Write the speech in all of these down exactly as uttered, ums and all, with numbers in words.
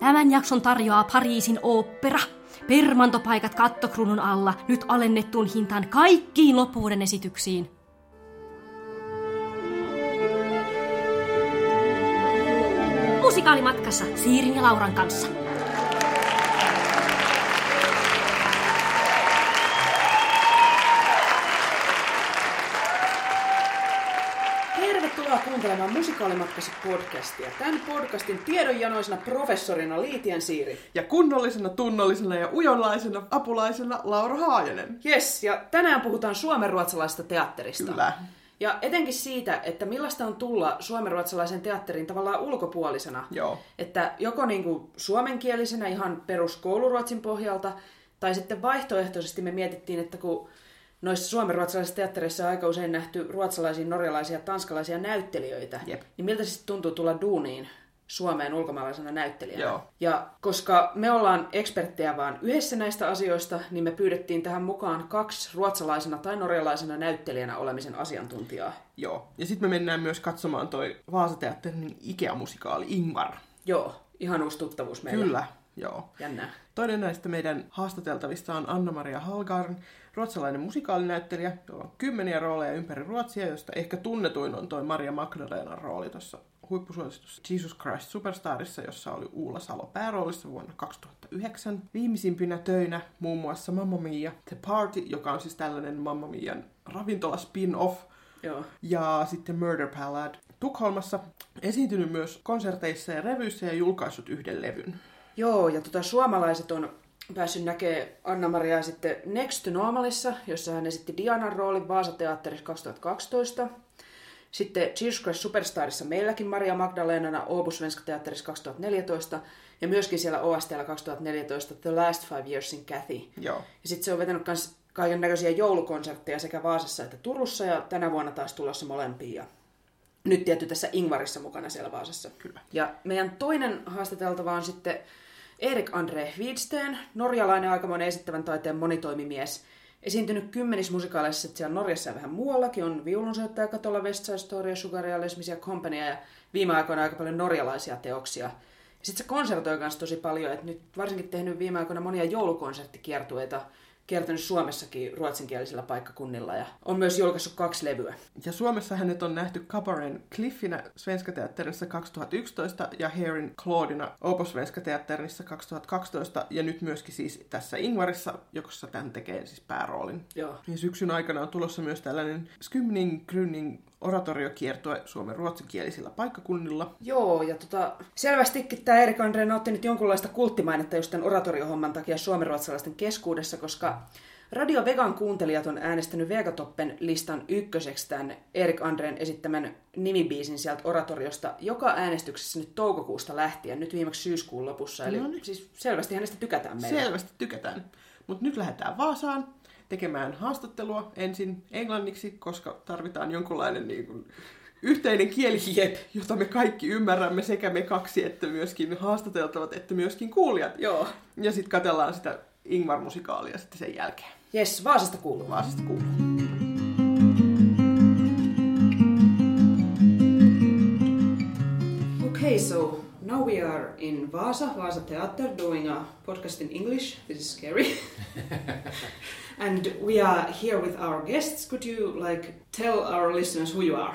Tämän jakson tarjoaa Pariisin ooppera. Permantopaikat kattokruunun alla nyt alennettuun hintaan kaikkiin loppuvuoden esityksiin. Musikaalimatkassa Siirin ja Lauran kanssa. Tervetuloa kuuntelemaan Musikaalimatkassa podcastia. Tämän podcastin tiedonjanoisena professorina Liitien Siiri. Ja kunnollisena, tunnollisena ja ujonlaisena apulaisena Laura Haajanen. Jes, ja tänään puhutaan suomenruotsalaisesta teatterista. Kyllä. Ja etenkin siitä, että millaista on tulla suomenruotsalaisen teatterin tavallaan ulkopuolisena. Joo. Että joko niin kuin suomenkielisenä ihan peruskouluruotsin pohjalta, tai sitten vaihtoehtoisesti me mietittiin, että kun noissa suomenruotsalaisissa teattereissa on aika usein nähty ruotsalaisia, norjalaisia ja tanskalaisia näyttelijöitä, Jep. niin miltä se sitten tuntuu tulla duuniin Suomeen ulkomaalaisena näyttelijänä? Joo. Ja koska me ollaan eksperttejä vaan yhdessä näistä asioista, niin me pyydettiin tähän mukaan kaksi ruotsalaisena tai norjalaisena näyttelijänä olemisen asiantuntijaa. Joo, ja sitten me mennään myös katsomaan toi Vaasan teatterin Ikea-musikaali Ingvar. Joo, ihan uusi tuttavuus meillä. Kyllä, joo. Jännää. Toinen näistä meidän haastateltavista on Anna-Maria Hellgren, ruotsalainen musikaalinäyttelijä, jolla on kymmeniä rooleja ympäri Ruotsia, josta ehkä tunnetuin on toi Maria Magdalenan rooli tuossa huippusuositussa Jesus Christ Superstarissa, jossa oli Ulla Salo pääroolissa vuonna kaksituhattayhdeksän. Viimeisimpinä töinä muun muassa Mamma Mia The Party, joka on siis tällainen Mamma Mian ravintola spin-off. Joo. Ja sitten Murder Ballad Tukholmassa. Esiintynyt myös konserteissa ja revyissä ja julkaissut yhden levyn. Joo, ja tota, suomalaiset on päässyt näkemään Anna-Mariaa sitten Next to Normalissa, jossa hän esitti Dianan roolin Vaasan teatterissa kaksituhattakaksitoista. Sitten Jesus Christ Superstarissa meilläkin Maria Magdalenana Åbo Svenska Teaterissa kaksituhattaneljätoista ja myöskin siellä O S T:llä kaksituhattaneljätoista The Last Five Yearsin Kathy. Joo. Ja sitten se on vetänyt myös kaiken näköisiä joulukonsertteja sekä Vaasassa että Turussa ja tänä vuonna taas tulossa molempia. Nyt tietty tässä Ingvarissa mukana siellä Vaasassa. Kyllä. Ja meidän toinen haastateltava on sitten Erik-André Hvidsten, norjalainen aikamoinen esittävän taiteen monitoimimies. Esiintynyt kymmenissä musikaaleissa siellä Norjassa ja vähän muuallakin. On viulunsoittaja katolla West Side Story, Sugaria, Les Misérables, Company ja viime aikoina aika paljon norjalaisia teoksia. Sitten se konsertoi kanssa tosi paljon, että nyt varsinkin tehnyt viime aikoina monia joulukonserttikiertueita, kiertänyt Suomessakin ruotsinkielisillä paikkakunnilla ja on myös julkaissut kaksi levyä. Ja Suomessa hänet on nähty Cabaretin Cliffinä Svenska Teatterissa kaksituhattayksitoista ja Hairin Claudina Åbo Svenska Teatterissa kaksituhattakaksitoista ja nyt myöskin siis tässä Ingvarissa, jossa tämän tekee siis pääroolin. Joo. Ja syksyn aikana on tulossa myös tällainen Skymning Gryning Oratorio kiertue suomen ruotsinkielisillä paikkakunnilla. Joo, ja tota, selvästikin tämä Erik-André otti nyt jonkunlaista kulttimainetta just tämän oratoriohomman takia suomenruotsalaisten keskuudessa, koska Radio Vegan kuuntelijat on äänestänyt Vegatoppen listan ykköseksi tämän Erik-Andrén esittämän nimibiisin sieltä oratoriosta, joka äänestyksessä nyt toukokuusta lähtien, nyt viimeksi syyskuun lopussa. Eli no niin. Siis selvästi hänestä tykätään meillä. Selvästi tykätään. Mutta nyt lähdetään Vaasaan tekemään haastattelua ensin englanniksi, koska tarvitaan jonkunlainen niin kuin yhteinen kieli, jota me kaikki ymmärrämme, sekä me kaksi, että myöskin haastateltavat, että myöskin kuulijat. Joo. Ja sitten katsellaan sitä Ingvar-musikaalia sitten sen jälkeen. Jes, Vaasasta kuuluu. Vaasasta kuuluu. Okay, so now we are in Vaasa, Vaasa Theater, doing a podcast in English. This is scary. And we are here with our guests. Could you like tell our listeners who you are?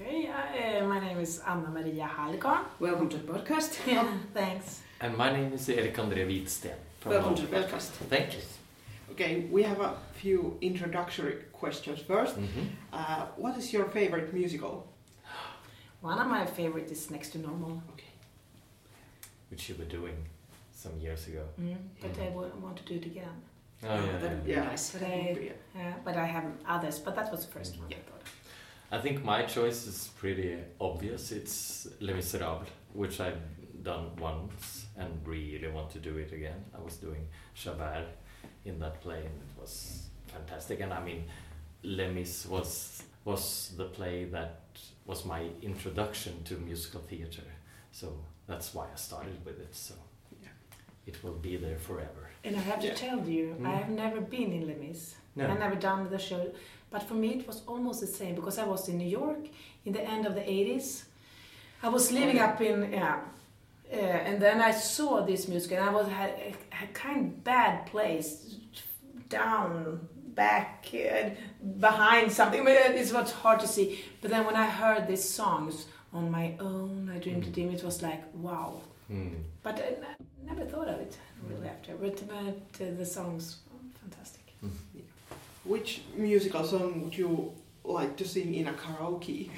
Okay, uh, my name is Anna-Maria Hellgren. Welcome to the podcast. Yeah, thanks. And my name is Erik-André Hvidsten. Welcome to the podcast. Thank you. Okay, we have a few introductory questions first. Mm-hmm. Uh, what is your favorite musical? One of my favorite is Next to Normal. Okay. Which you were doing some years ago. Mm, but mm. I w- want to do it again. Oh, yeah, yeah, that would be yeah. nice. But I, uh, but I have others, but that was the first one yeah. I thought of. I think my choice is pretty obvious. It's Les Misérables, which I've done once and really want to do it again. I was doing Chabert in that play and it was fantastic. And I mean, Les Mis was, was the play that was my introduction to musical theatre. So that's why I started with it. So yeah. It will be there forever. And I have to yeah. tell you, mm. I have never been in Les Mis. No. I've never done the show. But for me it was almost the same, because I was in New York in the end of the eighties. I was living oh, yeah. up in yeah, Uh, and then I saw this musical, and I was had a, a kind of bad place, down, back, uh, behind something. It's what's hard to see. But then when I heard these songs on my own, I dreamed mm. a dream. It was like wow. Mm. But I n- never thought of it really after. But, but uh, the songs, oh, fantastic. Mm. Yeah. Which musical song would you like to sing in a karaoke?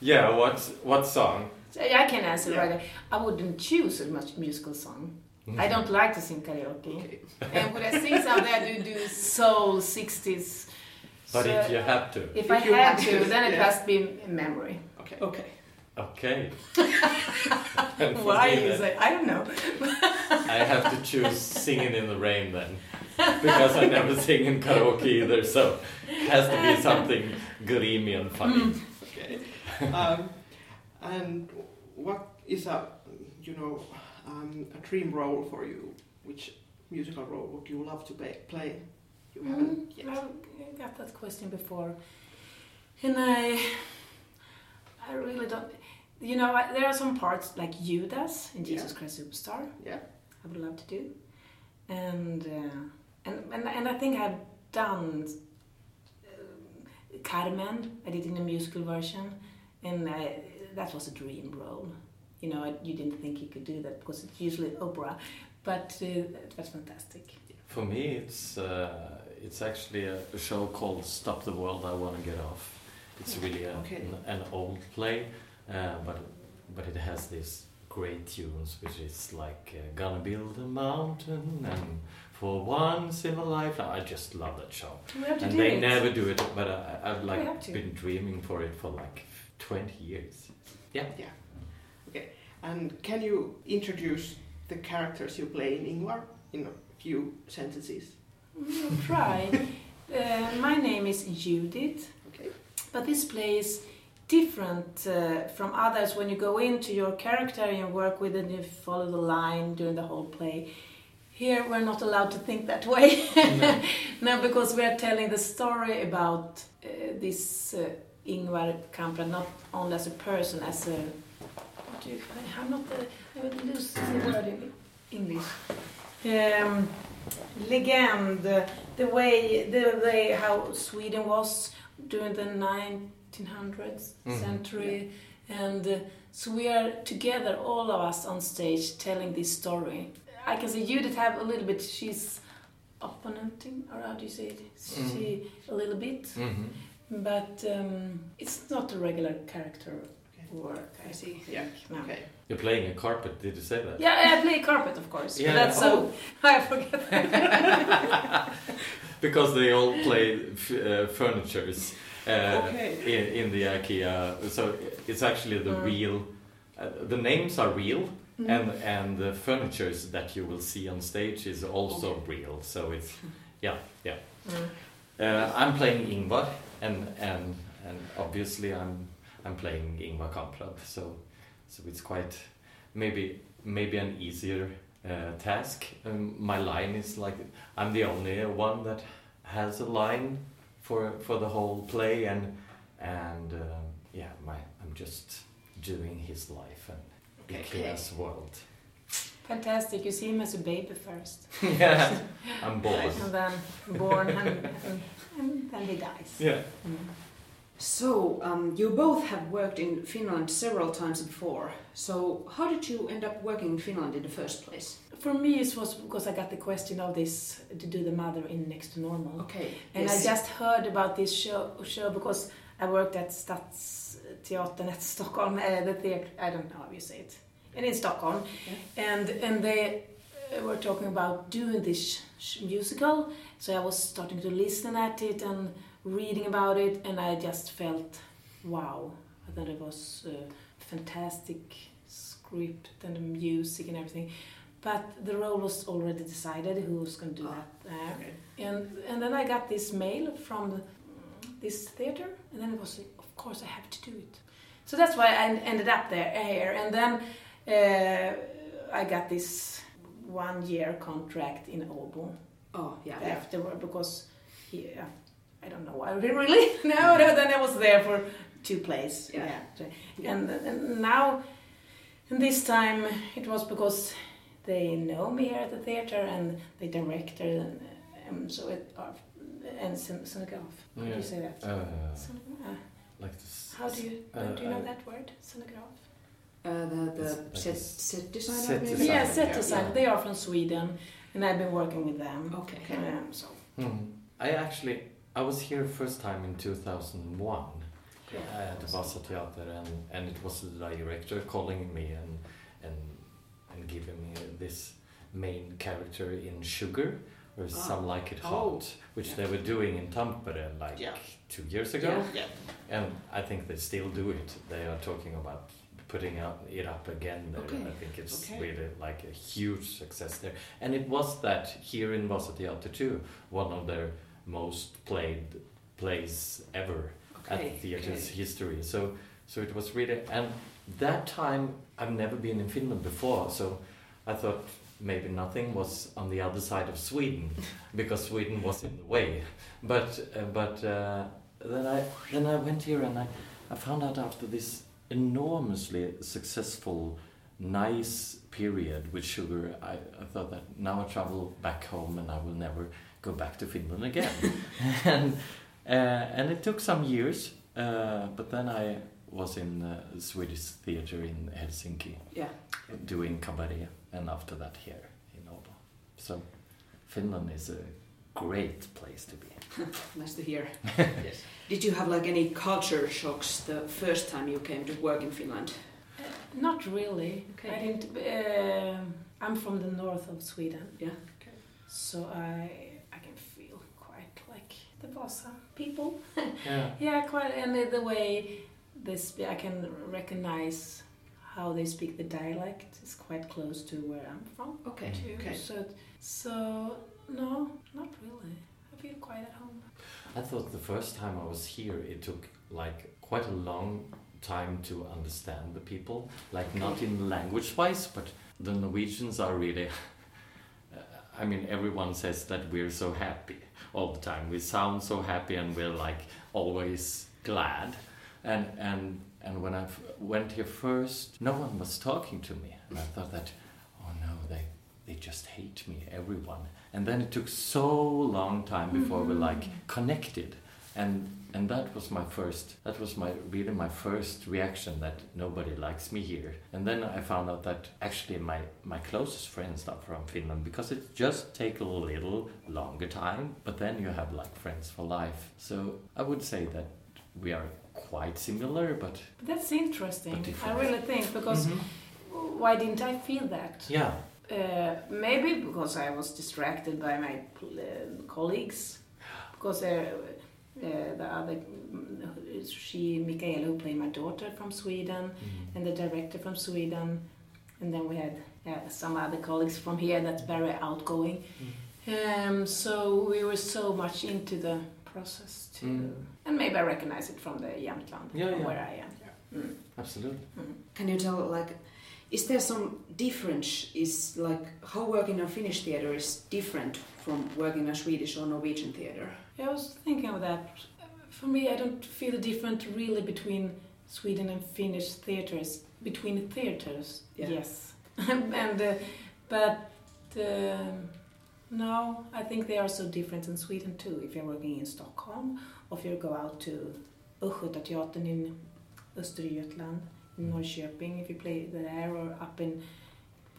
Yeah, what what song? I can answer yeah. right away. I wouldn't choose a much musical song. Mm-hmm. I don't like to sing karaoke. Okay. And when I sing something, I do, do soul sixties. But so if you had to, if, if I had to, to, then it yeah. has to be in memory. Okay. Okay. Okay. Why is it? I don't know. I have to choose Singing in the Rain then, because I never sing in karaoke either. So it has to be something grimy and funny. Mm. Okay. Um, and what is a, you know, um, a dream role for you? Which musical role would you love to play? You mm, haven't yet. I got that question before, and I, I really don't. You know, I, there are some parts like Judas in Jesus yeah. Christ Superstar. Yeah, I would love to do, and uh, and and and I think I've done uh, Carmen. I did in a musical version. And I, that was a dream role. You know, I, you didn't think you could do that because it's usually opera, but uh, it was fantastic. For me, it's uh, it's actually a, a show called Stop the World, I Want to Get Off. It's really a, okay. an, an old play, uh, but but it has these great tunes, which is like uh, Gonna Build a Mountain and For Once in a Lifetime. I just love that show. We have to and do they it. never do it, but I, I've like been dreaming for it for like twenty years. Yeah. Yeah. Okay. And can you introduce the characters you play in Ingvar in a few sentences? I'll try. uh, my name is Judith. Okay. But this play is different uh, from others. When you go into your character and you work with it, you follow the line during the whole play. Here we're not allowed to think that way. No, no, because we're telling the story about uh, this uh, Ingvar Kamprad, not only as a person, as a, what do you, I'm not, the, I would lose the word in English. Um, legend, the, the way, the way how Sweden was during the nineteen hundreds mm-hmm. century. Yeah. And uh, so we are together, all of us on stage, telling this story. I can say Judith have a little bit, she's opponenting, or how do you say it? She, mm-hmm. a little bit. Mm-hmm. But um, it's not a regular character okay. work, I see. Yeah. No. Okay. You're playing a carpet, did you say that? Yeah, I play a carpet, of course. Yeah. But that's oh. so... I forget that. Because they all play f- uh, furnitures uh, okay. in, in the IKEA. So it's actually the mm. real... Uh, the names are real. Mm. And, and the furnitures that you will see on stage is also okay. real. So it's... Yeah, yeah. Mm. Uh, I'm playing Ingvar. And and and obviously I'm I'm playing Ingvar Kamprad, so so it's quite maybe maybe an easier uh, task. Um, my line is like I'm the only one that has a line for for the whole play, and and uh, yeah, my I'm just doing his life and Ikea's okay. world. Fantastic! You see him as a baby first. Yeah, I'm born. And then born and. and And then he dies. Yeah. Mm. So, um, you both have worked in Finland several times before. So, how did you end up working in Finland in the first place? For me, it was because I got the question of this to do the mother in Next to Normal. Okay. And yes. I just heard about this show, show because I worked at Stadsteatern at Stockholm, uh, the theater, I don't know how you say it, and in Stockholm. Yeah. And and they... We're talking about doing this sh- musical, so I was starting to listen at it and reading about it, and I just felt, wow, I thought it was a fantastic script and the music and everything, but the role was already decided, who was going to do oh, that. Okay. And and then I got this mail from the, this theater, and then it was like, of course I have to do it. So that's why I ended up there, here, and then uh, I got this one-year contract in Åbo. Oh, yeah. Afterward, yeah. because he, uh, I don't know why really. No, no, then I was there for to plays. Yeah. yeah. And, and now, and this time it was because they know me here at the theater and the director and, and so it and scenograph. How do you say that? Uh, like this. How do you uh, do you know that word? Scenograph? Uh, the the like set, set designer. Set design, yeah, set yeah. design. They are from Sweden, and I've been working with them. Okay. okay. Um, so. Hmm. I actually I was here first time in two thousand one yeah. at the Vaasan teater, and and it was the director calling me and and and giving me this main character in Sugar or oh. Some Like It Hot, oh. which yeah. they were doing in Tampere like yeah. two years ago, yeah. Yeah. and I think they still do it. They are talking about putting out it up again there. Okay. I think it's okay. really like a huge success there. And it was that here in Vaasan teater too, one of their most played plays ever okay. at theater's okay. history. So so it was really, and that time I've never been in Finland before, so I thought maybe nothing was on the other side of Sweden because Sweden was in the way. But uh, but uh, then I then I went here and I, I found out after this enormously successful, nice period with Sugar, I, I thought that now I travel back home and I will never go back to Finland again. and uh, and it took some years, uh, but then I was in uh, Swedish theater in Helsinki, yeah, doing Cabaret, and after that here in Åbo. So Finland is a great place to be. Nice to hear. Yes. Did you have like any culture shocks the first time you came to work in Finland? Uh, not really. Okay. I didn't. Uh, I'm from the north of Sweden. Yeah. Okay. So I I can feel quite like the Vaasan people. Yeah. Yeah, quite, and the, the way they speak, I can recognize how they speak the dialect is quite close to where I'm from. Okay. Too. Okay. So so no, not really. Feel quite at home. I thought the first time I was here it took like quite a long time to understand the people, like okay. not in language wise, but the Norwegians are really uh, I mean everyone says that we're so happy all the time, we sound so happy and we're like always glad, and and and when I f- went here first no one was talking to me and I thought that oh no they they just hate me, everyone. And then it took so long time before mm-hmm. we like connected, and and that was my first. That was my really my first reaction that nobody likes me here. And then I found out that actually my my closest friends are from Finland because it just takes a little longer time. But then you have like friends for life. So I would say that we are quite similar, but that's interesting. But I really think because mm-hmm. why didn't I feel that? Yeah. Uh, maybe because I was distracted by my uh, colleagues, because uh, uh, the other she Mikaela who played my daughter from Sweden mm-hmm. and the director from Sweden, and then we had uh, some other colleagues from here that's very outgoing. Mm-hmm. Um, so we were so much into the process too, mm. and maybe I recognize it from the Jämtland yeah, from yeah. where I am. Yeah. Mm. Absolutely. Mm. Can you tell like? Is there some difference? Is like how working in Finnish theater is different from working in Swedish or Norwegian theater? Yeah, I was thinking of that. For me, I don't feel the difference really between Sweden and Finnish theaters. Between theaters, yeah. yes. and uh, but uh, no, I think they are so different in Sweden too. If you're working in Stockholm, or if you go out to Ôhus teateri in Österlen. Norrköping, if you play there, or up in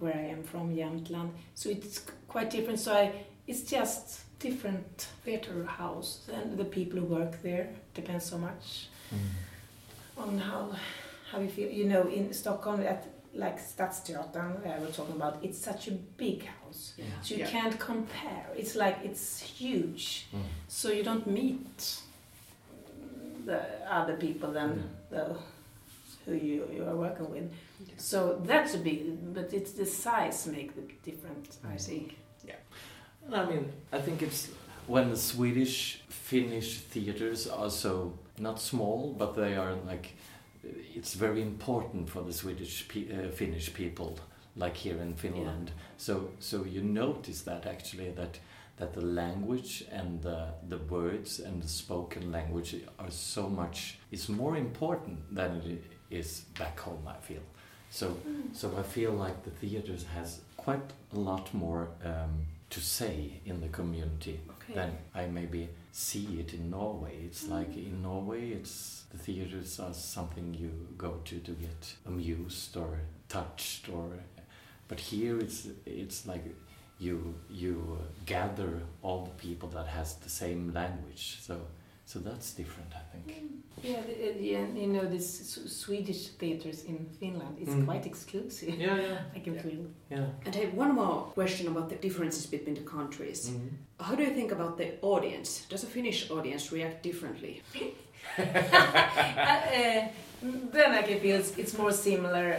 where I am from, Jämtland. So it's quite different. So I, it's just different theater house, and the people who work there depends so much mm. on how how you feel. You know, in Stockholm at like Stadsteatern, I was talking about, it's such a big house, yeah. so you yeah. can't compare. It's like it's huge, mm. so you don't meet the other people then yeah. though. Who you, you are working with, yeah. so that's a big. But it's the size make the difference. I think. Yeah, and I mean, I think it's when the Swedish, Finnish theaters are so not small, but they are like, it's very important for the Swedish, uh, Finnish people, like here in Finland. Yeah. So so you notice that actually that that the language and the, the words and the spoken language are so much, it's more important than it is back home, I feel. So mm. so I feel like the theaters has quite a lot more um, to say in the community okay. than I maybe see it in Norway. It's mm. like in Norway, it's the theaters are something you go to to get amused or touched, or but here it's it's like you you gather all the people that has the same language. So. So that's different, I think. Yeah, the, yeah, you know, this Swedish theaters in Finland is mm. quite exclusive. Yeah, yeah. I can yeah. feel. Yeah. And I have one more question about the differences between the countries. Mm-hmm. How do you think about the audience? Does a Finnish audience react differently? uh, uh, then I can feel it's, it's more similar,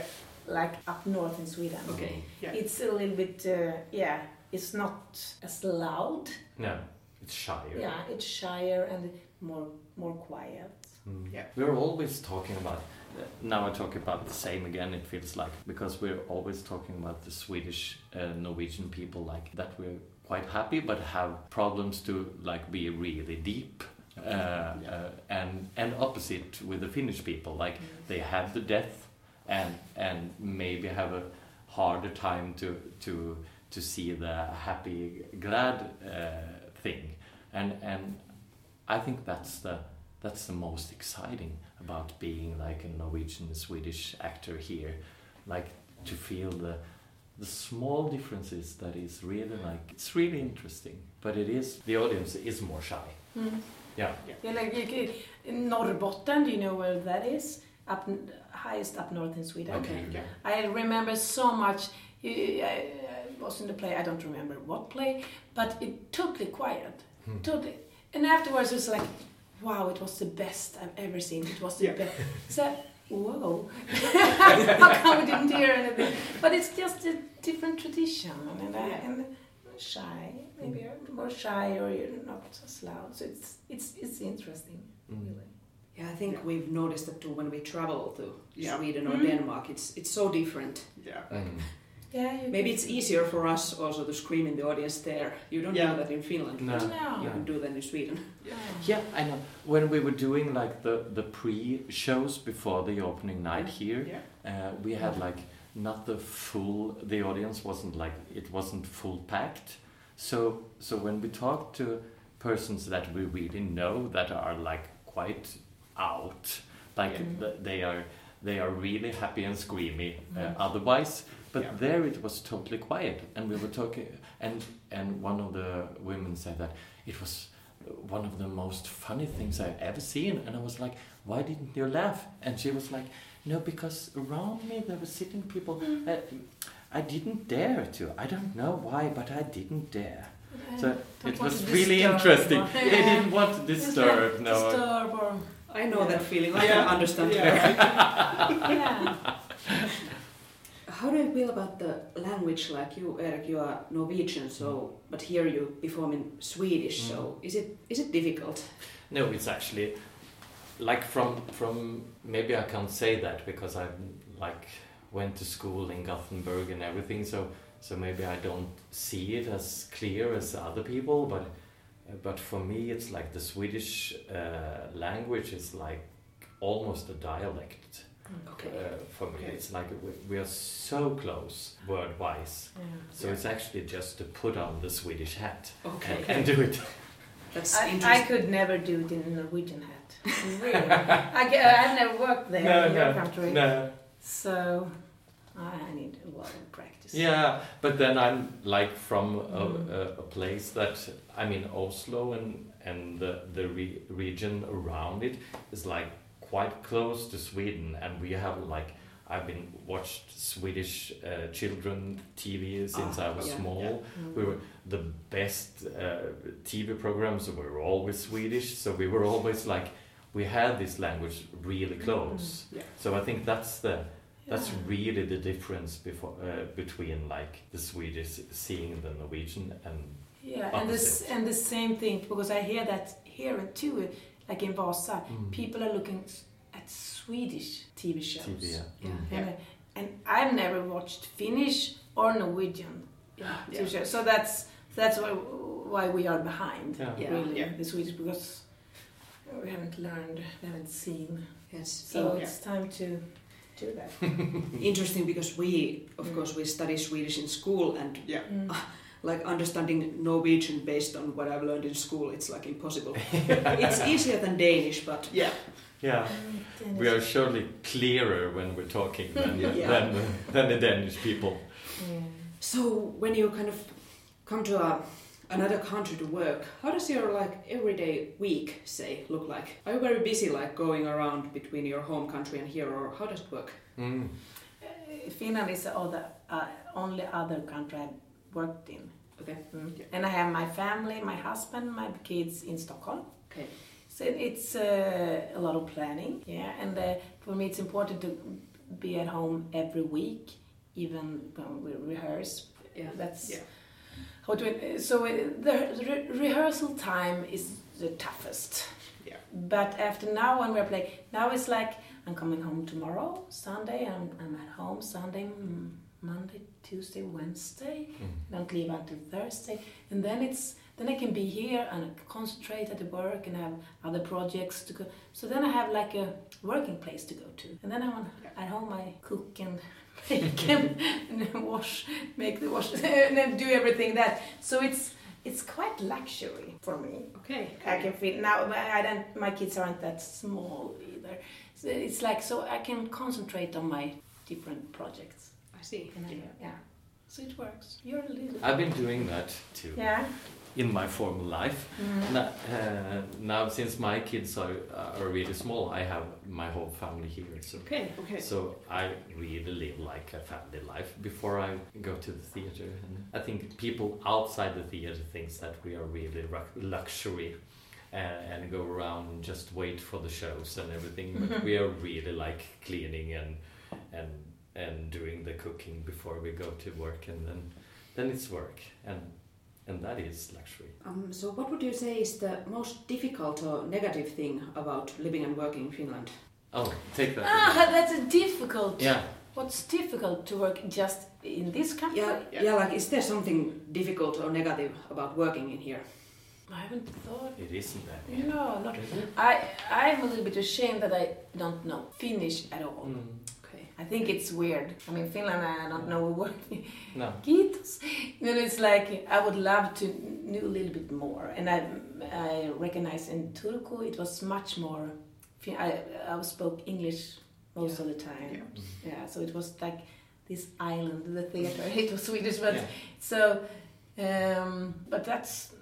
like up north in Sweden. Okay. Yeah. It's a little bit, uh, yeah, it's not as loud. No, it's shyer. Yeah, it's shyer and more more quiet. Mm. Yeah, we're always talking about uh, now I talk about the same again, it feels like, because we're always talking about the Swedish uh, Norwegian people, like that we're quite happy but have problems to like be really deep uh, yeah. uh, and and opposite with the Finnish people, like mm. they have the depth and and maybe have a harder time to to to see the happy glad uh, thing and and I think that's the that's the most exciting about being like a Norwegian Swedish actor here, like to feel the the small differences that is really like it's really interesting. But it is the audience is more shy. Mm. Yeah. yeah. Yeah. Like you could, in Norrbotten, do you know where that is? Up highest up north in Sweden. Okay. Yeah. I remember so much. I was in the play. I don't remember what play, but it totally quiet. Hmm. Totally. And afterwards, it was like, wow, it was the best I've ever seen. It was the yeah. best. So, whoa. How come we didn't hear anything? But it's just a different tradition. And, I, and shy, maybe you're more shy or you're not as loud. So it's it's it's interesting, mm. really. Yeah, I think yeah. we've noticed that too when we travel to yeah. Sweden or mm. Denmark. It's it's so different. Yeah. Mm. Yeah, maybe it's easier for us also to scream in the audience there. You don't yeah. do that in Finland. No. No. You can do that in Sweden. Yeah. yeah, I know. When we were doing like the, the pre-shows before the opening night here, yeah. uh, we had like not the full, the audience wasn't like, it wasn't full packed. So so when we talked to persons that we really know that are like quite out, like yeah. they are they are really happy and screamy uh, otherwise. But yeah. there it was totally quiet, and we were talking, and and one of the women said that it was one of the most funny things I've ever seen, and I was like, why didn't you laugh? And she was like, no, because around me there were sitting people, uh, I didn't dare to, I don't know why, but I didn't dare. I so it was really interesting, yeah. they didn't want to disturb, no. Disturb or... I know yeah. that feeling, I yeah. understand yeah. that. yeah. How do you feel about the language? Like you, Erik, you are Norwegian, so but here you perform in Swedish. Mm. So is it is it difficult? No, it's actually like from from maybe I can't say that because I like went to school in Gothenburg and everything. So so maybe I don't see it as clear as other people. But but for me, it's like the Swedish uh, language is like almost a dialect. Okay. Uh, for me, okay. it's like we, we are so close word-wise, yeah. so yeah. it's actually just to put on the Swedish hat okay. and, and do it. That's I, I could never do it in a Norwegian hat. Really, I, I've never worked there no, in your no, country, no. so I need a lot of practice. Yeah, but then I'm like from a, mm. a, a place that I mean Oslo and and the the re- region around it is like. Quite close to Sweden, and we have like I've been watched Swedish uh, children T V since ah, I was yeah, small. Yeah. Mm. We were the best uh, T V programs were always Swedish, so we were always like we had this language really close. Mm. Yeah. So I think that's the that's yeah. really the difference before uh, between like the Swedish seeing the Norwegian and yeah, opposite. and this and the same thing because I hear that here too. Like in Vasa, mm. people are looking at Swedish T V shows. T V, yeah. Yeah. Yeah. And, and I've never watched Finnish or Norwegian yeah. T V shows. So that's that's why why we are behind, yeah. Yeah. really, yeah. the Swedish, because we haven't learned, we haven't seen. Yes. So oh, it's yeah. time to do that. Interesting, because we, of mm. course, we study Swedish in school, and yeah. mm. uh, like understanding Norwegian based on what I've learned in school, it's like impossible. It's easier than Danish, but yeah. Yeah, Danish. We are surely clearer when we're talking than, yeah. than, the, than the Danish people. Yeah. So when you kind of come to a, another country to work, how does your like everyday week, say, look like? Are you very busy like going around between your home country and here, or how does it work? Mm. Uh, Finland is all the uh, only other country I've worked in. Okay. Mm. Yeah. And I have my family, my husband, my kids in Stockholm. Okay. So it's uh, a lot of planning, yeah, and uh, for me it's important to be at home every week, even when we rehearse. Yeah, that's yeah. how do we, so the re- rehearsal time is the toughest. Yeah. But after now, when we're playing, now it's like I'm coming home tomorrow, Sunday, and I'm, I'm at home Sunday, m- Monday, Tuesday, Wednesday, mm-hmm. and I'll leave until Thursday, and then it's. Then I can be here and concentrate at the work and have other projects to go. So then I have like a working place to go to. And then I want yeah. at home I cook and bake and, and wash, make the wash and then do everything that. So it's it's quite luxury for me. Okay. I can feel now. I don't. My kids aren't that small either. So it's like so I can concentrate on my different projects. I see. And yeah. I, yeah. So it works. You're a little. I've been doing that too. Yeah. In my formal life, mm. now, uh, now since my kids are uh, are really small, I have my whole family here. So, okay, okay. So I really live like a family life before I go to the theater. And I think people outside the theater thinks that we are really luxury and, and go around and just wait for the shows and everything. But we are really like cleaning and and and doing the cooking before we go to work, and then then it's work and. And that is luxury. Um, so what would you say is the most difficult or negative thing about living and working in Finland? Oh, take that. Ah, that's a difficult. Yeah. What's difficult to work just in this country? Yeah, yeah, yeah, like is there something difficult or negative about working in here? I haven't thought. It isn't that. Bad. No, not really. I, I'm a little bit ashamed that I don't know Finnish at all. Mm. I think it's weird. I mean, Finland, I don't know a word. No. Kiitos. You know, it's like, I would love to know a little bit more. And I I recognize in Turku, it was much more, I, I spoke English most yeah. of the time. Yeah. yeah, so it was like this island, the theater, it was Swedish, but yeah. so, um, but that's,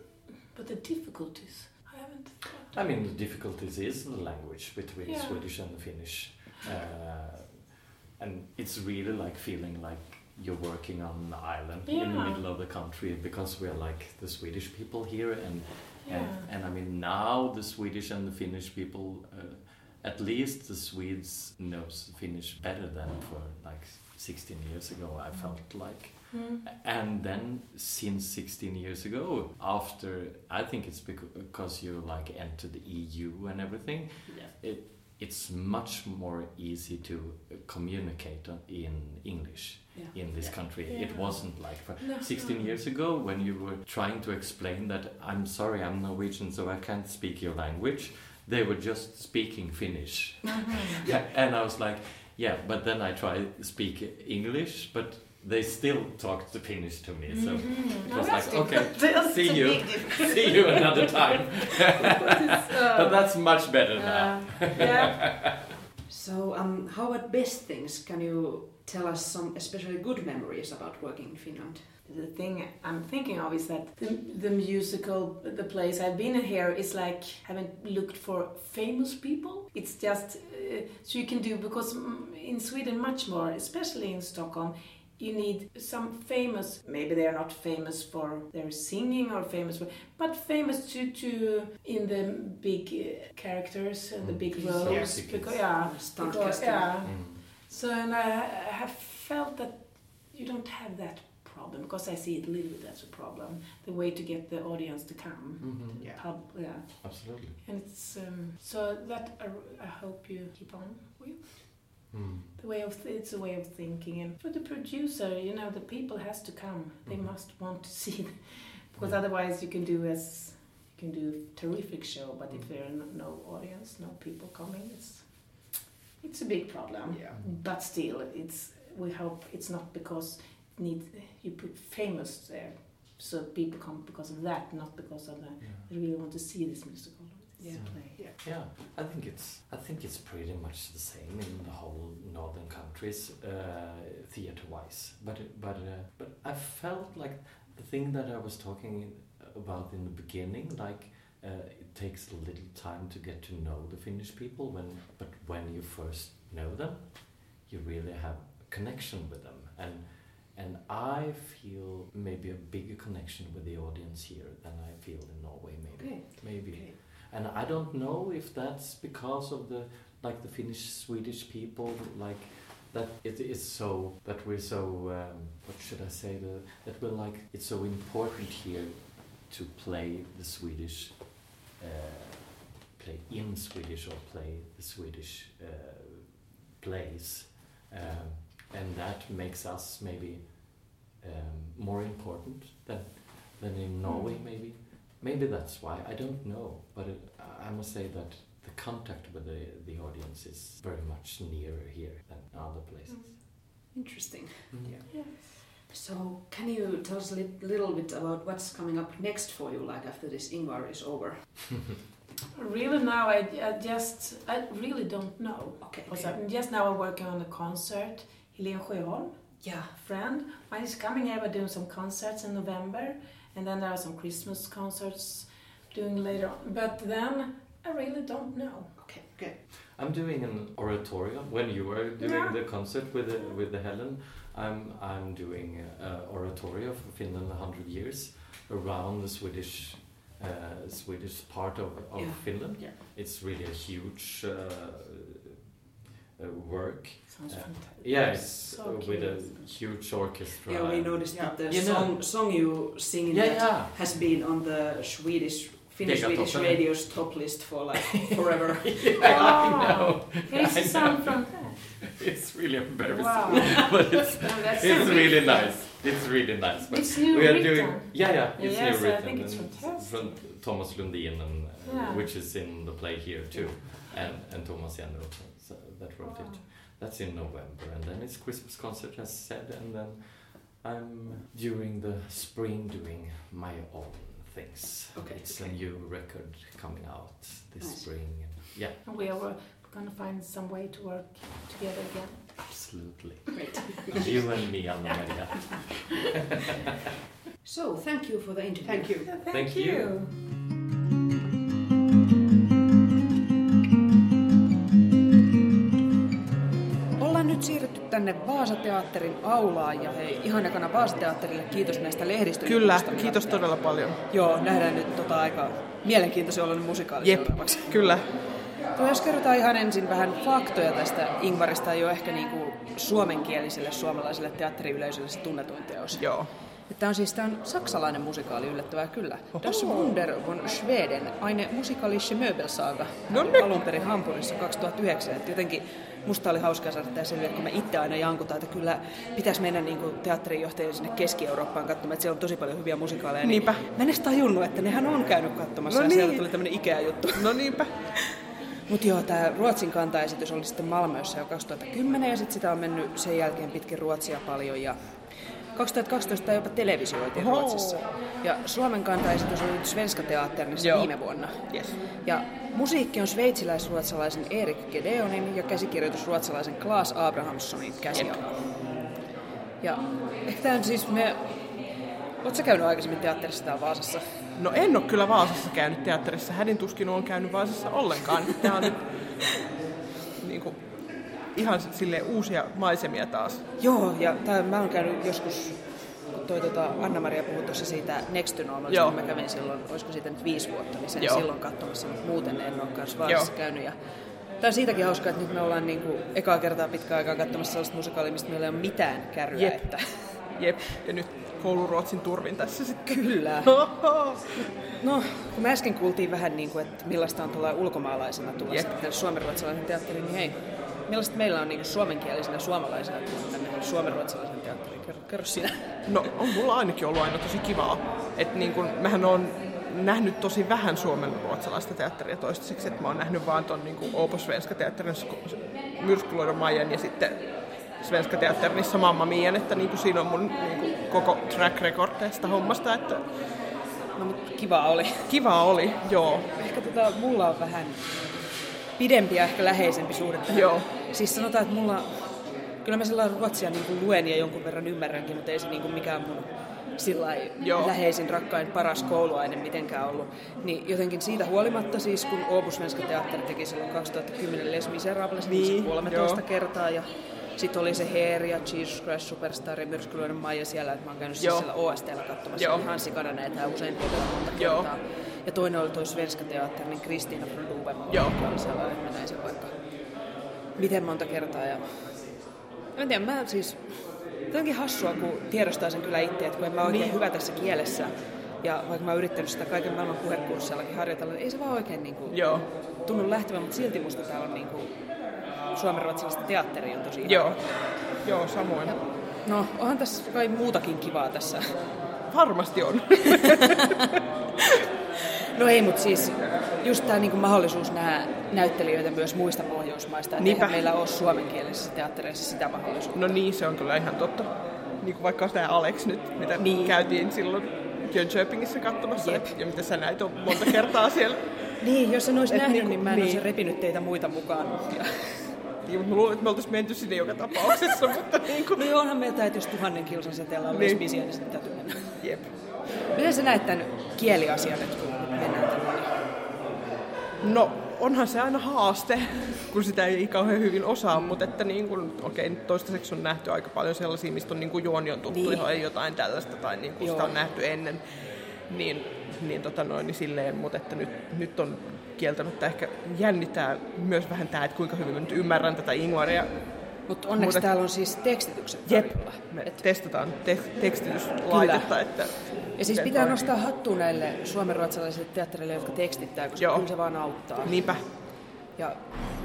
but the difficulties, I haven't thought. I mean, the difficulties is the language between yeah. Swedish and Finnish. Uh, And it's really like feeling like you're working on an island yeah. in the middle of the country, because we're like the Swedish people here. And yeah. and, and I mean, now the Swedish and the Finnish people, uh, at least the Swedes knows Finnish better than for like sixteen years ago, I felt like. Mm. And then since sixteen years ago, after, I think it's because you like entered the E U and everything. Yeah. It, It's much more easy to communicate in English yeah. in this yeah. country. Yeah. It wasn't like for no, sixteen no. years ago when you were trying to explain that I'm sorry, I'm Norwegian, so I can't speak your language. They were just speaking Finnish. yeah, and I was like, yeah, but then I tried to speak English, but they still talked the Finnish to me. So mm-hmm. it was no, like, okay, that's see you, see you another time. But that's much better now. Uh, yeah. So um, how about best things? Can you tell us some especially good memories about working in Finland? The thing I'm thinking of is that the, the musical, the place I've been in here is like haven't looked for famous people. It's just, uh, so you can do, because in Sweden much more, especially in Stockholm, you need some famous, maybe they are not famous for their singing or famous for, but famous to, to in the big uh, characters and mm. the big roles. Yes, because, yeah, because, yeah. Mm. So and I, I have felt that you don't have that problem, because I see it a little bit as a problem. The way to get the audience to come. Mm-hmm. To yeah. Pub, yeah. Absolutely. And it's um, so that I, I hope you keep on with. Mm. The way of th- it's a way of thinking, and for the producer, you know, the people has to come. They mm-hmm. must want to see Because otherwise you can do as you can do a terrific show, but if there are no audience, no people coming, it's it's a big problem. Yeah. But still, it's we hope it's not because need you put famous there, so people come because of that, not because of the yeah. they really want to see this musical. Yeah. yeah, yeah. I think it's I think it's pretty much the same in the whole northern countries, uh, theater-wise. But but uh, but I felt like the thing that I was talking about in the beginning, like uh, it takes a little time to get to know the Finnish people. When but when you first know them, you really have a connection with them, and and I feel maybe a bigger connection with the audience here than I feel in Norway. Maybe okay. maybe. Okay. And I don't know if that's because of the like the Finnish Swedish people like that it is so that we're so um, what should I say the, that we're like it's so important here to play the Swedish uh, play in Swedish or play the Swedish uh, plays um, and that makes us maybe um, more important than than in Norway maybe. Maybe that's why, I don't know, but it, I must say that the contact with the, the audience is very much nearer here than other places. Mm. Interesting. Mm. Yeah. Yes. So can you tell us a li- little bit about what's coming up next for you, like after this Ingvar is over? Really now, I, I just, I really don't know. Okay. Because okay. just now I'm working on a concert, Helene Sjöholm, yeah. friend. She's coming here, we're doing some concerts in November. And then there are some Christmas concerts doing later on. But then I really don't know. Okay, good. I'm doing an oratorio. When you were doing yeah. the concert with the, with the Helen, I'm I'm doing an oratorio for Finland one hundred years around the Swedish uh, Swedish part of, of yeah. Finland. Yeah. It's really a huge uh, work. Sounds fantastic. Yeah, it's so with a huge orchestra. Yeah, we noticed yeah. that the you song, song you sing yeah, yeah. has been on the Swedish, Finnish Vega Swedish Toppen. Radio's top list for like forever. yeah, wow. I know. Here's I a sound know. From that. It's really embarrassing, wow. but it's, no, it's really good. Nice. It's really nice. But it's new we are written. Doing, yeah, yeah, it's yes, new written. I think it's fantastic. From Thomas Lundin, and, uh, yeah. which is in the play here too, and and Thomas Janneroth so that wrote wow. it. That's in November, and then it's Christmas concert, as said, and then I'm during the spring doing my own things. Okay, it's okay. a new record coming out this nice. Spring. And yeah, and we are gonna find some way to work together again. Absolutely, great. You and me, Anna-Maria. So, thank you for the interview. Thank you. Yeah, thank, thank you. you. Siirrytty tänne Vaasa-teatterin aulaan ja hei, ihan ekana Vaasa-teatterille kiitos näistä lehdistöistä. Kyllä, kiitos todella paljon. Joo, nähdään nyt tota aika mielenkiintoisen ollen musikaalisesti. Jep, kyllä. No, jos kerrotaan ihan ensin vähän faktoja tästä Ingvarista, ei ole ehkä niinku suomenkieliselle suomalaiselle teatteriyleisölle se tunnetuin teos. Joo. Tämä on siis tämä on saksalainen musikaali, yllättävää kyllä. Oho. Das Wunder von Schweden, eine musikalische Möbelsaga, alun perin Hampurissa kaksituhattayhdeksän. Et jotenkin musta oli hauskaa saada tämä selviä, kun mä itse aina jankutaan, että kyllä pitäisi mennä niinku teatterijohtajille sinne Keski-Eurooppaan katsomaan, että siellä on tosi paljon hyviä musikaaleja. Niinpä. Niin mä en edes tajunnut, että nehän on käynyt katsomassa no niin. Ja sieltä tuli tämmöinen ikäjuttu. No niinpä. Mutta joo, tämä Ruotsin kantaesitys oli sitten Malmössä jo kaksituhattakymmenen ja sitten sitä on mennyt sen jälkeen pitkin Ruotsia paljon ja kaksituhattakaksitoista jopa televisioitiin Oho. Ruotsissa. Ja Suomen kantaesitys oli nyt Svenska Teaternissa Joo. viime vuonna. Yes. Ja musiikki on sveitsiläis-ruotsalaisen Erik Gedeonin ja käsikirjoitus ruotsalaisen Klaas Abrahamssonin käsialalla. Ja ehkä tämä on siis me... Oletko sä käynyt aikaisemmin teatterissa täällä Vaasassa? No en ole kyllä Vaasassa käynyt teatterissa. Hädin tuskin on käynyt Vaasassa ollenkaan. Tämä on nyt... niin kuin... Ihan silleen uusia maisemia taas. Joo, ja tää, mä oon käynyt joskus, kun toi tota, Anna-Maria puhui tuossa siitä Next to Normal, kun mä kävin silloin, olisiko siitä nyt viisi vuotta, niin sen Joo. silloin katsomassa, mutta muuten en ole kanssa Vaasassa käynyt. Ja... Tää on siitäkin hauskaa, että nyt me ollaan niinku ekaa kertaa pitkään aikaa katsomassa sellaista musikaalia, mistä meillä ei ole mitään kärryä. Jep, että... Jep. Ja nyt kouluruotsin turvin tässä sitten. Kyllä. No, kun me äsken kuultiin vähän, niin kuin, että millaista on tuolla ulkomaalaisena tulla Jep. sitten suomenruotsalaisen teatteriin, niin hei. Millaiset meillä on niin suomenkielisenä suomalaisena tänne suomenruotsalaisen teatteriin? Kerro, kerro sinä. No on mulla ainakin ollut aina tosi kivaa. Että niin kun, mähän on nähnyt tosi vähän suomenruotsalaista teatteria toistaiseksi. Että mä oon nähnyt vaan ton niin Åbo Svenska Teaterin Myrskyluodon Maijan ja sitten Svenska Teaternissa Mamma Mian. Että niin siinä on mun niin koko track record tästä hommasta. Että... No mutta kivaa oli. Kivaa oli, joo. Ehkä tota, mulla on vähän... pidempi ja ehkä läheisempi suhde tähän. Joo. Siis sanotaan, että mulla... Kyllä mä sellainen ruotsia niin kuin luen ja jonkun verran ymmärränkin, mutta ei se niin kuin mikään mun sillai läheisin, rakkain, paras kouluaine mitenkään ollut. Niin jotenkin siitä huolimatta siis, kun Åbo Svenska Teater teki silloin kaksituhattakymmenen Les Misérables, niin kolmetoista joo. kertaa ja sitten oli se Hair ja Jesus Christ Superstar ja Myrskyluodon Maija siellä, että mä oon käynyt siis siellä O S T:llä katsomassa, niin Hansi Kadaneetää usein todella monta kertaa. Ja toinen oli toi Svenska Teater, niin Kristiina Frodubemma oli sellainen, että mä näin sen vaikka miten monta kertaa. Ja... En tiedä, mä siis... Jotenkin hassua, kun tiedostaa sen kyllä itse, että kun en mä oikein niin. hyvä tässä kielessä. Ja vaikka mä oon yrittänyt sitä kaiken maailman puhekurssillakin harjoitella, niin ei se vaan oikein niin kuin, tunnu lähtevän, mutta silti musta täällä on niin kuin, suomenruotsalaista teatteria on tosi ihana. Joo, Joo samoin. Ja, no, onhan tässä kai muutakin kivaa tässä. Varmasti on. No ei, mutta siis just tämä niinku mahdollisuus nähdä näyttelijöitä myös muista pohjoismaista, että eihän meillä ole suomenkielisessä teattereissa sitä mahdollisuutta. No niin, se on kyllä ihan totta. Niin kuin vaikka tämä Alex nyt, mitä niin. käytiin silloin Jönköpingissä katsomassa, yep. ja mitä sä näit on monta kertaa siellä. Niin, jos en olisi nähnyt, niinku, niin mä en niin. olisi repinyt teitä muita mukaan. Ja... Niin, mä luulen, että me oltaisiin menty sinne joka tapauksessa, mutta niin kuin... No onhan meitä, että jos tuhannen kilsan seteellä on niin. viisi, niin sitten täytyy mennä. Jep. Miten sä näet tämän kieliasian, että kun mennään tämän? No, onhan se aina haaste, kun sitä ei kauhean hyvin osaa, mm. mutta että niin kuin, okei, toistaiseksi on nähty aika paljon sellaisia, mistä on niin kuin juoni on tuttu, ihan niin. jotain tällaista, tai niin kuin sitä on nähty ennen, niin, niin, tota noin, niin silleen, mutta että nyt, nyt on kieltämättä ehkä jännittää myös vähän tämä, että kuinka hyvin nyt ymmärrän tätä Ingvaria. Mutta onneksi Mut, täällä on siis tekstitykset tarjolla. Me Et... testataan te- tekstityslaitetta. Että... Ja siis pitää nostaa hattua näille suomenruotsalaisille teatterille, jotka tekstittää, koska Joo. kyllä se vaan auttaa. Niinpä. Ja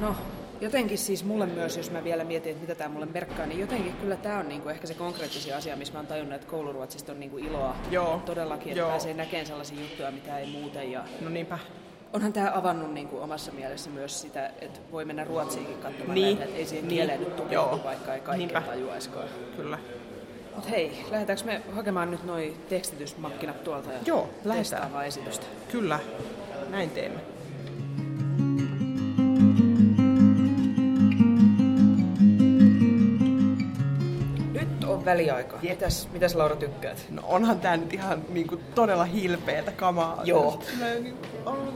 no, jotenkin siis mulle myös, jos mä vielä mietin, että mitä tää mulle merkkaa, niin jotenkin kyllä tää on niinku ehkä se konkreettisia asia, missä mä oon tajunnut, että kouluruotsista on niinku iloa. Joo. Todellakin, että Joo. pääsee näkemään sellaisia juttuja, mitä ei muuten. Ja... No niinpä. Onhan tämä avannut niin kuin omassa mielessä myös sitä, että voi mennä Ruotsiinkin katsomaan niin. näitä, että ei siihen kieleen nyt tupeutu, vaikka ei kaikkea tajuaiskaan. Kyllä. Mut hei, lähdetäänkö me hakemaan nyt noi tekstitysmakkinat tuolta ja Joo, testaavaa esitystä? Kyllä, näin teemme. Väliaikaa. Mitäs, mitäs Laura tykkäät? No onhan tää nyt ihan niinku todella hilpeetä kamaa. Joo. Mä niinku,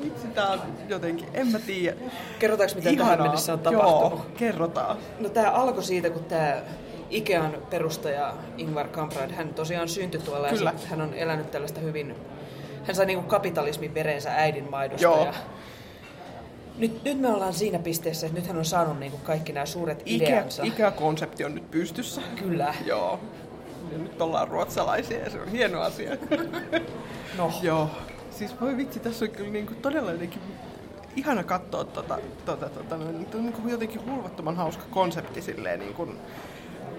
vitsi tää on jotenkin, en mä tiedä. Kerrotaanko mitä tähän mennessä on tapahtunut? Joo, kerrotaan. No tää alkoi siitä, kun tää Ikean perustaja Ingvar Kamprad, hän tosiaan syntyi tuolla Kyllä. ja sit hän on elänyt tällaista hyvin, hän sai niinku kapitalismin verensä äidin maidosta. Joo. Ja Nyt, nyt me ollaan siinä pisteessä, että nyt hän on saanut niinku kaikki nämä suuret ideansa. Ikäkonsepti on nyt pystyssä. Kyllä. Joo. Ja nyt ollaan ruotsalaisia ja se on hieno asia. No. Joo. Siis voi vitsi, tässä on kyllä niinku todella jotenkin ihana katsoa tota, tota, tota, niinku jotenkin hulvattoman hauska konsepti silleen niinku.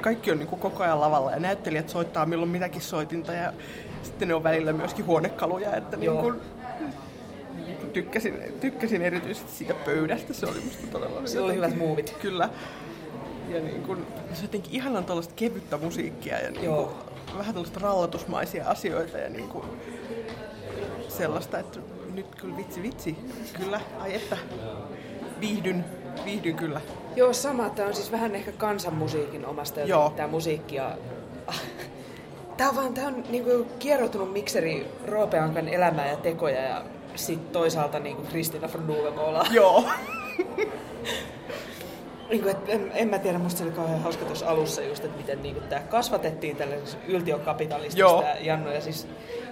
Kaikki on niin kuin koko ajan lavalla ja näyttelijät soittaa milloin mitäkin soitinta ja sitten ne on välillä myöskin huonekaluja, että Joo. niin kuin... Tykkäsin, tykkäsin erityisesti siitä pöydästä, se oli musta todella hyvä. Se oli hyvät muuvit. Kyllä. Ja niin kun, se on jotenkin ihanan tällaista kevyttä musiikkia ja niin kun, vähän tällaista rallatusmaisia asioita ja niin kun, sellaista, että nyt kyllä vitsi vitsi, kyllä, ai että, viihdyn, viihdyn kyllä. Joo, sama, tää on siis vähän ehkä kansanmusiikin omasta, joten tää musiikki ja... Tää on vaan, tää on niin kun, kierroutunut mikseri Roopeankan elämää ja tekoja ja... Sitten toisaalta niinku Kristiina Frodubemalla. Joo. niinku, et, en, en mä tiedä, musta se oli kauhean hauska tuossa alussa just, että miten niinku tää kasvatettiin tällaisessa yltiökapitalistista Janno. Ja siis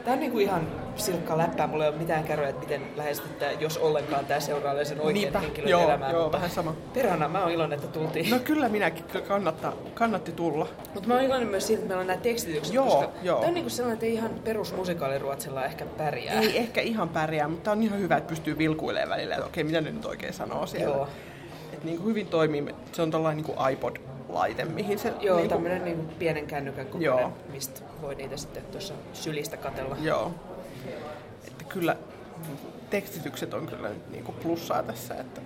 tää on niinku ihan silkkaa läppää. Mulla ei ole mitään kärryä, että miten lähestyttää, jos ollenkaan tää seurailee sen oikean henkilön joo, elämään. Joo, vähän sama. Perhana, mä oon iloinen, että tultiin. No kyllä minäkin, kyllä kannattaa, kannatti tulla. Mutta mä oon iloinen myös siitä, että meillä on nää tekstitykset, joo, koska joo. tää on niinku sellainen, että ei ihan perusmusikaaliruotsilla ehkä pärjää. Ei ehkä ihan pärjää, mutta on ihan hyvä, että pystyy vilkuilemaan välillä, että okei, mitä ne nyt oikein sanoo siellä. Joo. niin hyvin toimii. Se on tällainen niin iPod-laite, mihin se... Joo, niin tämmöinen niin pienen kännykän kokoinen, mistä voi niitä sitten tuossa sylistä katsella. Joo. Että kyllä tekstitykset on kyllä niin plussaa tässä, että...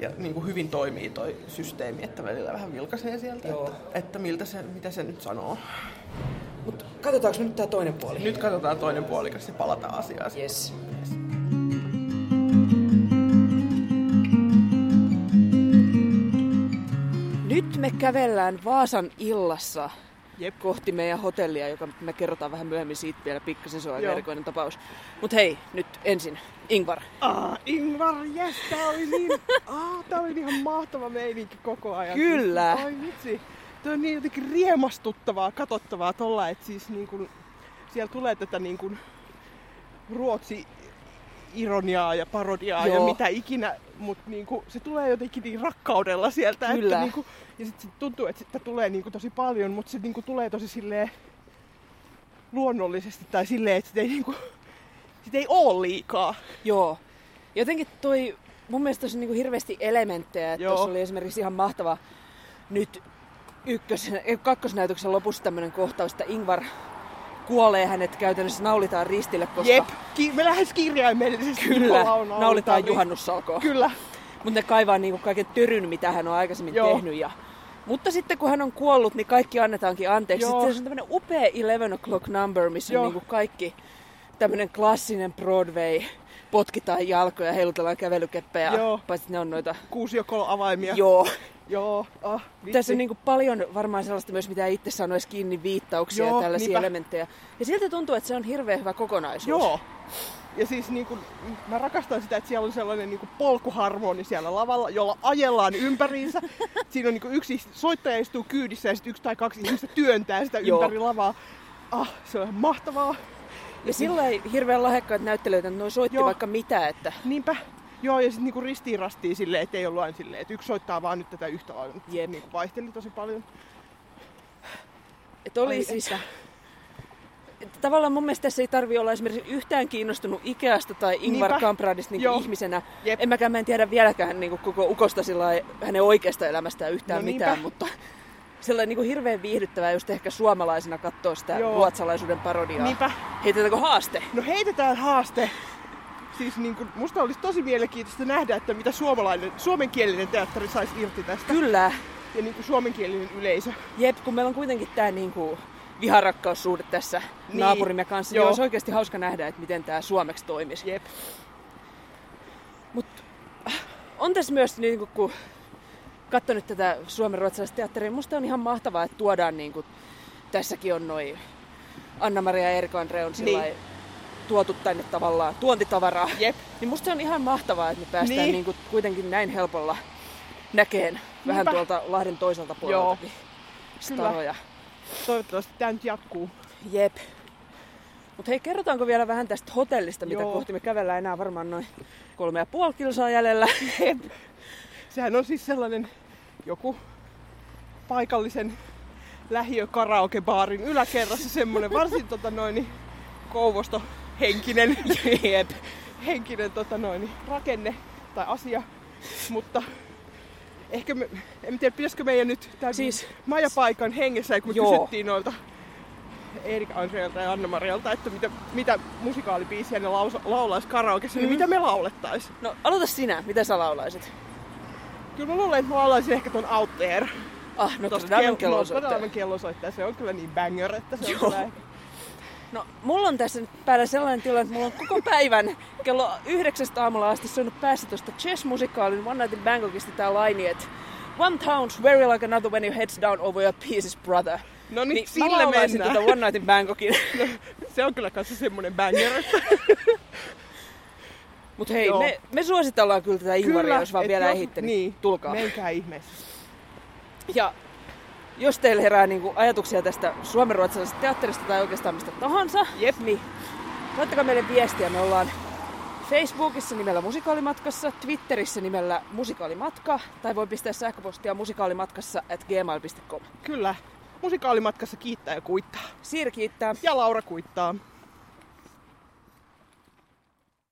Ja niin kuin hyvin toimii toi systeemi, että välillä vähän vilkaisee sieltä, että, että miltä se, mitä se nyt sanoo. Mut katsotaanko nyt tää toinen puoli? Nyt katsotaan toinen puoli, koska se palataan asiaan. Yes. Yes. Nyt me kävellään Vaasan illassa. Jep. Kohti meidän hotellia, joka me kerrotaan vähän myöhemmin siitä vielä pikkasen, se on erikoinen tapaus. Mut hei, nyt ensin Ingvar. Ah, Ingvar, jes, tää oli niin, ah, tää oli ihan mahtava meininki koko ajan. Kyllä. Ai vitsi, tää on niin jotenkin riemastuttavaa, katsottavaa tolla, että siis niin kun, siellä tulee tätä niin kun ruotsi-ironiaa ja parodiaa. Joo. Ja mitä ikinä, mutta niinku, se tulee jotenkin niin rakkaudella sieltä. Kyllä. Että niinku, ja sitten sit tuntuu, että sitä tulee niinku tosi paljon, mutta se niinku tulee tosi silleen luonnollisesti tai silleen, että sitä ei, niinku, sitä ei ole liikaa. Joo. Jotenkin toi, mun mielestä tossa on niinku hirveästi elementtejä. Tuossa oli esimerkiksi ihan mahtava nyt ykkös, kakkosnäytöksen lopussa tämmönen kohtaus, että Ingvar kuolee, hänet käytännössä naulitaan ristille, koska... Jep, ki- me lähes kirjaimellisesti. Kyllä, naulitaan, naulitaan juhannussalkoon. Kyllä. Mutta ne kaivaa niinku kaiken töryn, mitä hän on aikaisemmin Joo. tehnyt. Ja... Mutta sitten kun hän on kuollut, niin kaikki annetaankin anteeksi. Se on tämmöinen upea eleven o'clock number, missä on niinku kaikki tämmöinen klassinen Broadway. Potkitaan jalkoja, heilutellaan kävelykeppejä, paitsi ne on noita... Kuusiokon avaimia. Joo. Joo, ah, tässä on niin kuin paljon varmaan sellaista myös, mitä itse sano edes kiinni, viittauksia Joo, ja tällaisia niinpä. Elementtejä. Ja siltä tuntuu, että se on hirveän hyvä kokonaisuus. Joo. Ja siis niin kuin, mä rakastan sitä, että siellä on sellainen niin kuin polkuharmoni siellä lavalla, jolla ajellaan ympäriinsä. Siinä on niin kuin yksi soittaja istuu kyydissä ja sitten yksi tai kaksi ihmistä työntää sitä ympäri lavaa. Ah, se on mahtavaa. Ja, ja sillä ei hirveän lahjakkaat näyttelijöitä, että noi soitti Joo. vaikka mitä. Että... Niinpä. Joo, ja sitten niinku ristiin rastiin silleen, ettei ollut aina silleen, että yksi soittaa vaan nyt tätä yhtä aivan. Yep. Niinku vaihteli tosi paljon. Et oli Ai, siis... Että... Et tavallaan mun mielestä tässä ei tarvi olla esimerkiksi yhtään kiinnostunut Ikeasta tai Ingvar Kampradista niinku ihmisenä. Jep. En mäkään mä en tiedä vieläkään niinku koko ukosta sillai, hänen oikeasta elämästään yhtään no, mitään, niinpä. Mutta sellainen niinku hirveän viihdyttävää just ehkä suomalaisena kattoo sitä Joo. ruotsalaisuuden parodiaa. Niinpä. Heitetäänkö haaste? No heitetään haaste! Siis niin kuin, musta olisi tosi mielenkiintoista nähdä, että mitä suomalainen, suomenkielinen teatteri saisi irti tästä. Kyllä. Ja niin kuin suomenkielinen yleisö. Jep, kun meillä on kuitenkin tämä niin kuin viharakkaussuhde tässä niin. naapurimme kanssa, Joo. niin olisi oikeasti hauska nähdä, että miten tämä suomeksi toimisi. Jep. Mutta on tässä myös, niin kuin, kun katson nyt tätä suomenruotsalaista teatteria, musta on ihan mahtavaa, että tuodaan, niin kuin, tässäkin on noi Anna-Maria ja Erik-André on sillä niin. tuotu tänne tavallaan tuontitavaraa. Jep. Niin musta se on ihan mahtavaa, että me päästään niin. Niin kuitenkin näin helpolla näkeen vähän Niinpä. Tuolta Lahden toiselta puolelta staroja. Toivottavasti tämä nyt jatkuu. Jep. Mut hei, kerrotaanko vielä vähän tästä hotellista, mitä Joo. kohti me kävellään enää varmaan noin kolme ja puoli kilsaa jäljellä. Jep. Sehän on siis sellainen joku paikallisen lähiökaraokebaarin yläkerrassa semmoinen varsin tota noin Kouvosto henkinen, yep. henkinen tota noin, rakenne tai asia, mutta ehkä me, en tiedä, pitäisikö meidän nyt tämän siis, majapaikan hengessä, kun joo. kysyttiin noilta Erik-Andreelta ja Anna-Marialta, että mitä, mitä musikaalibiisiä ne lausa, laulaisi karaokeissa, mm. niin mitä me laulettais? No aloita sinä, mitä sä laulaisit? Kyllä mä luulen, että mä laulaisin ehkä ton Out There. Ah, no tosta Damen kellosoittaja. kellosoittaja. Se on kyllä niin banger, että se joo. on kyllä ehkä. No, mulla on tässä nyt päällä sellainen tilanne, että mulla on koko päivän kello yhdeksästä aamulla asti soinut päässä tuosta Chess-musikaalin One Night in Bangkokista tää laini, että One town's very like another when your head's down over your pieces, brother. No niin, niin sillä mennään. Tota One Night in Bangkokin. No, se on kyllä kanssa semmonen banger. Mut hei, me, me suositellaan kyllä tätä Ingvaria, jos vaan vielä jos, ehitte, niin, niin tulkaa. Menkää ihmeessä. Ja... Jos teillä herää niinku ajatuksia tästä suomenruotsalaisesta teatterista tai oikeastaan mistä tahansa, Jep. niin laittakaa meille viestiä. Me ollaan Facebookissa nimellä Musikaalimatkassa, Twitterissä nimellä Musikaalimatka, tai voi pistää sähköpostia musikaalimatkassa at gmail dot com. Kyllä, Musikaalimatkassa kiittää ja kuittaa. Siiri kiittää. Ja Laura kuittaa.